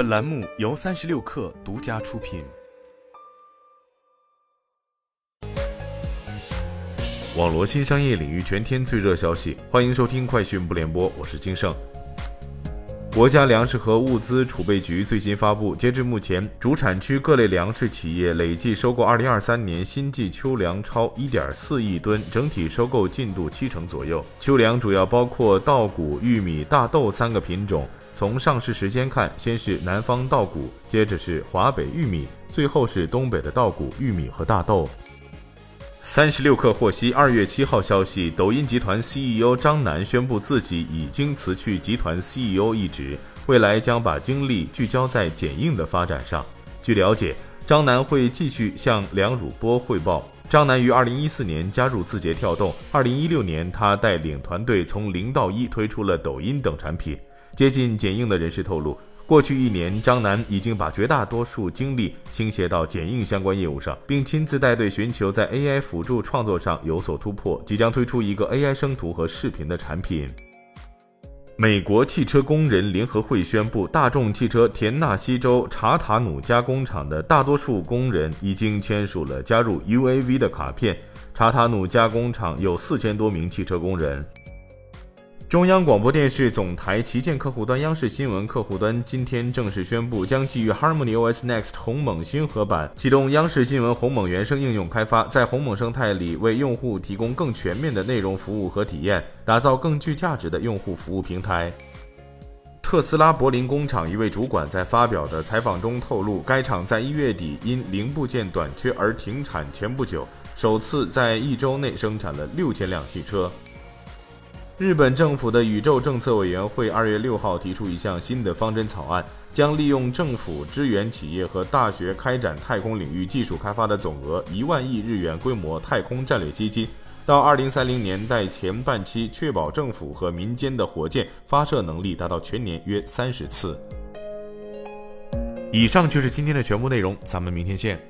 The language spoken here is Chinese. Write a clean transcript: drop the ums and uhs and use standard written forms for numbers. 本栏目由36氪独家出品。网罗新商业领域全天最热消息，欢迎收听快讯不联播，我是金盛。国家粮食和物资储备局最新发布，截至目前，主产区各类粮食企业累计收购2023年新季秋粮超 1.4 亿吨，整体收购进度70%左右。秋粮主要包括稻谷、玉米、大豆三个品种，从上市时间看，先是南方稻谷，接着是华北玉米，最后是东北的稻谷、玉米和大豆。36氪获悉，2月7号消息，抖音集团 CEO 张楠宣布自己已经辞去集团 CEO 一职，未来将把精力聚焦在剪映的发展上。据了解，张楠会继续向梁汝波汇报。张楠于2014年加入字节跳动，2016年他带领团队从0到1推出了抖音等产品。接近剪映的人士透露，过去1年，张楠已经把绝大多数精力倾斜到剪映相关业务上，并亲自带队寻求在 AI 辅助创作上有所突破，即将推出一个 AI 生图和视频的产品。美国汽车工人联合会宣布，大众汽车田纳西州查塔努加工厂的大多数工人已经签署了加入 UAW 的卡片。查塔努加工厂有4000多名汽车工人。中央广播电视总台旗舰客户端央视新闻客户端今天正式宣布，将基于 HarmonyOS Next 鸿蒙星河版启动央视新闻鸿蒙原生应用开发，在鸿蒙生态里为用户提供更全面的内容服务和体验，打造更具价值的用户服务平台。特斯拉柏林工厂一位主管在发表的采访中透露，该厂在1月底因零部件短缺而停产前不久，首次在1周内生产了6000辆汽车。日本政府的宇宙政策委员会2月6号提出一项新的方针草案，将利用政府支援企业和大学开展太空领域技术开发的总额1万亿日元规模太空战略基金，到2030年代前半期确保政府和民间的火箭发射能力达到全年约30次。以上就是今天的全部内容，咱们明天见。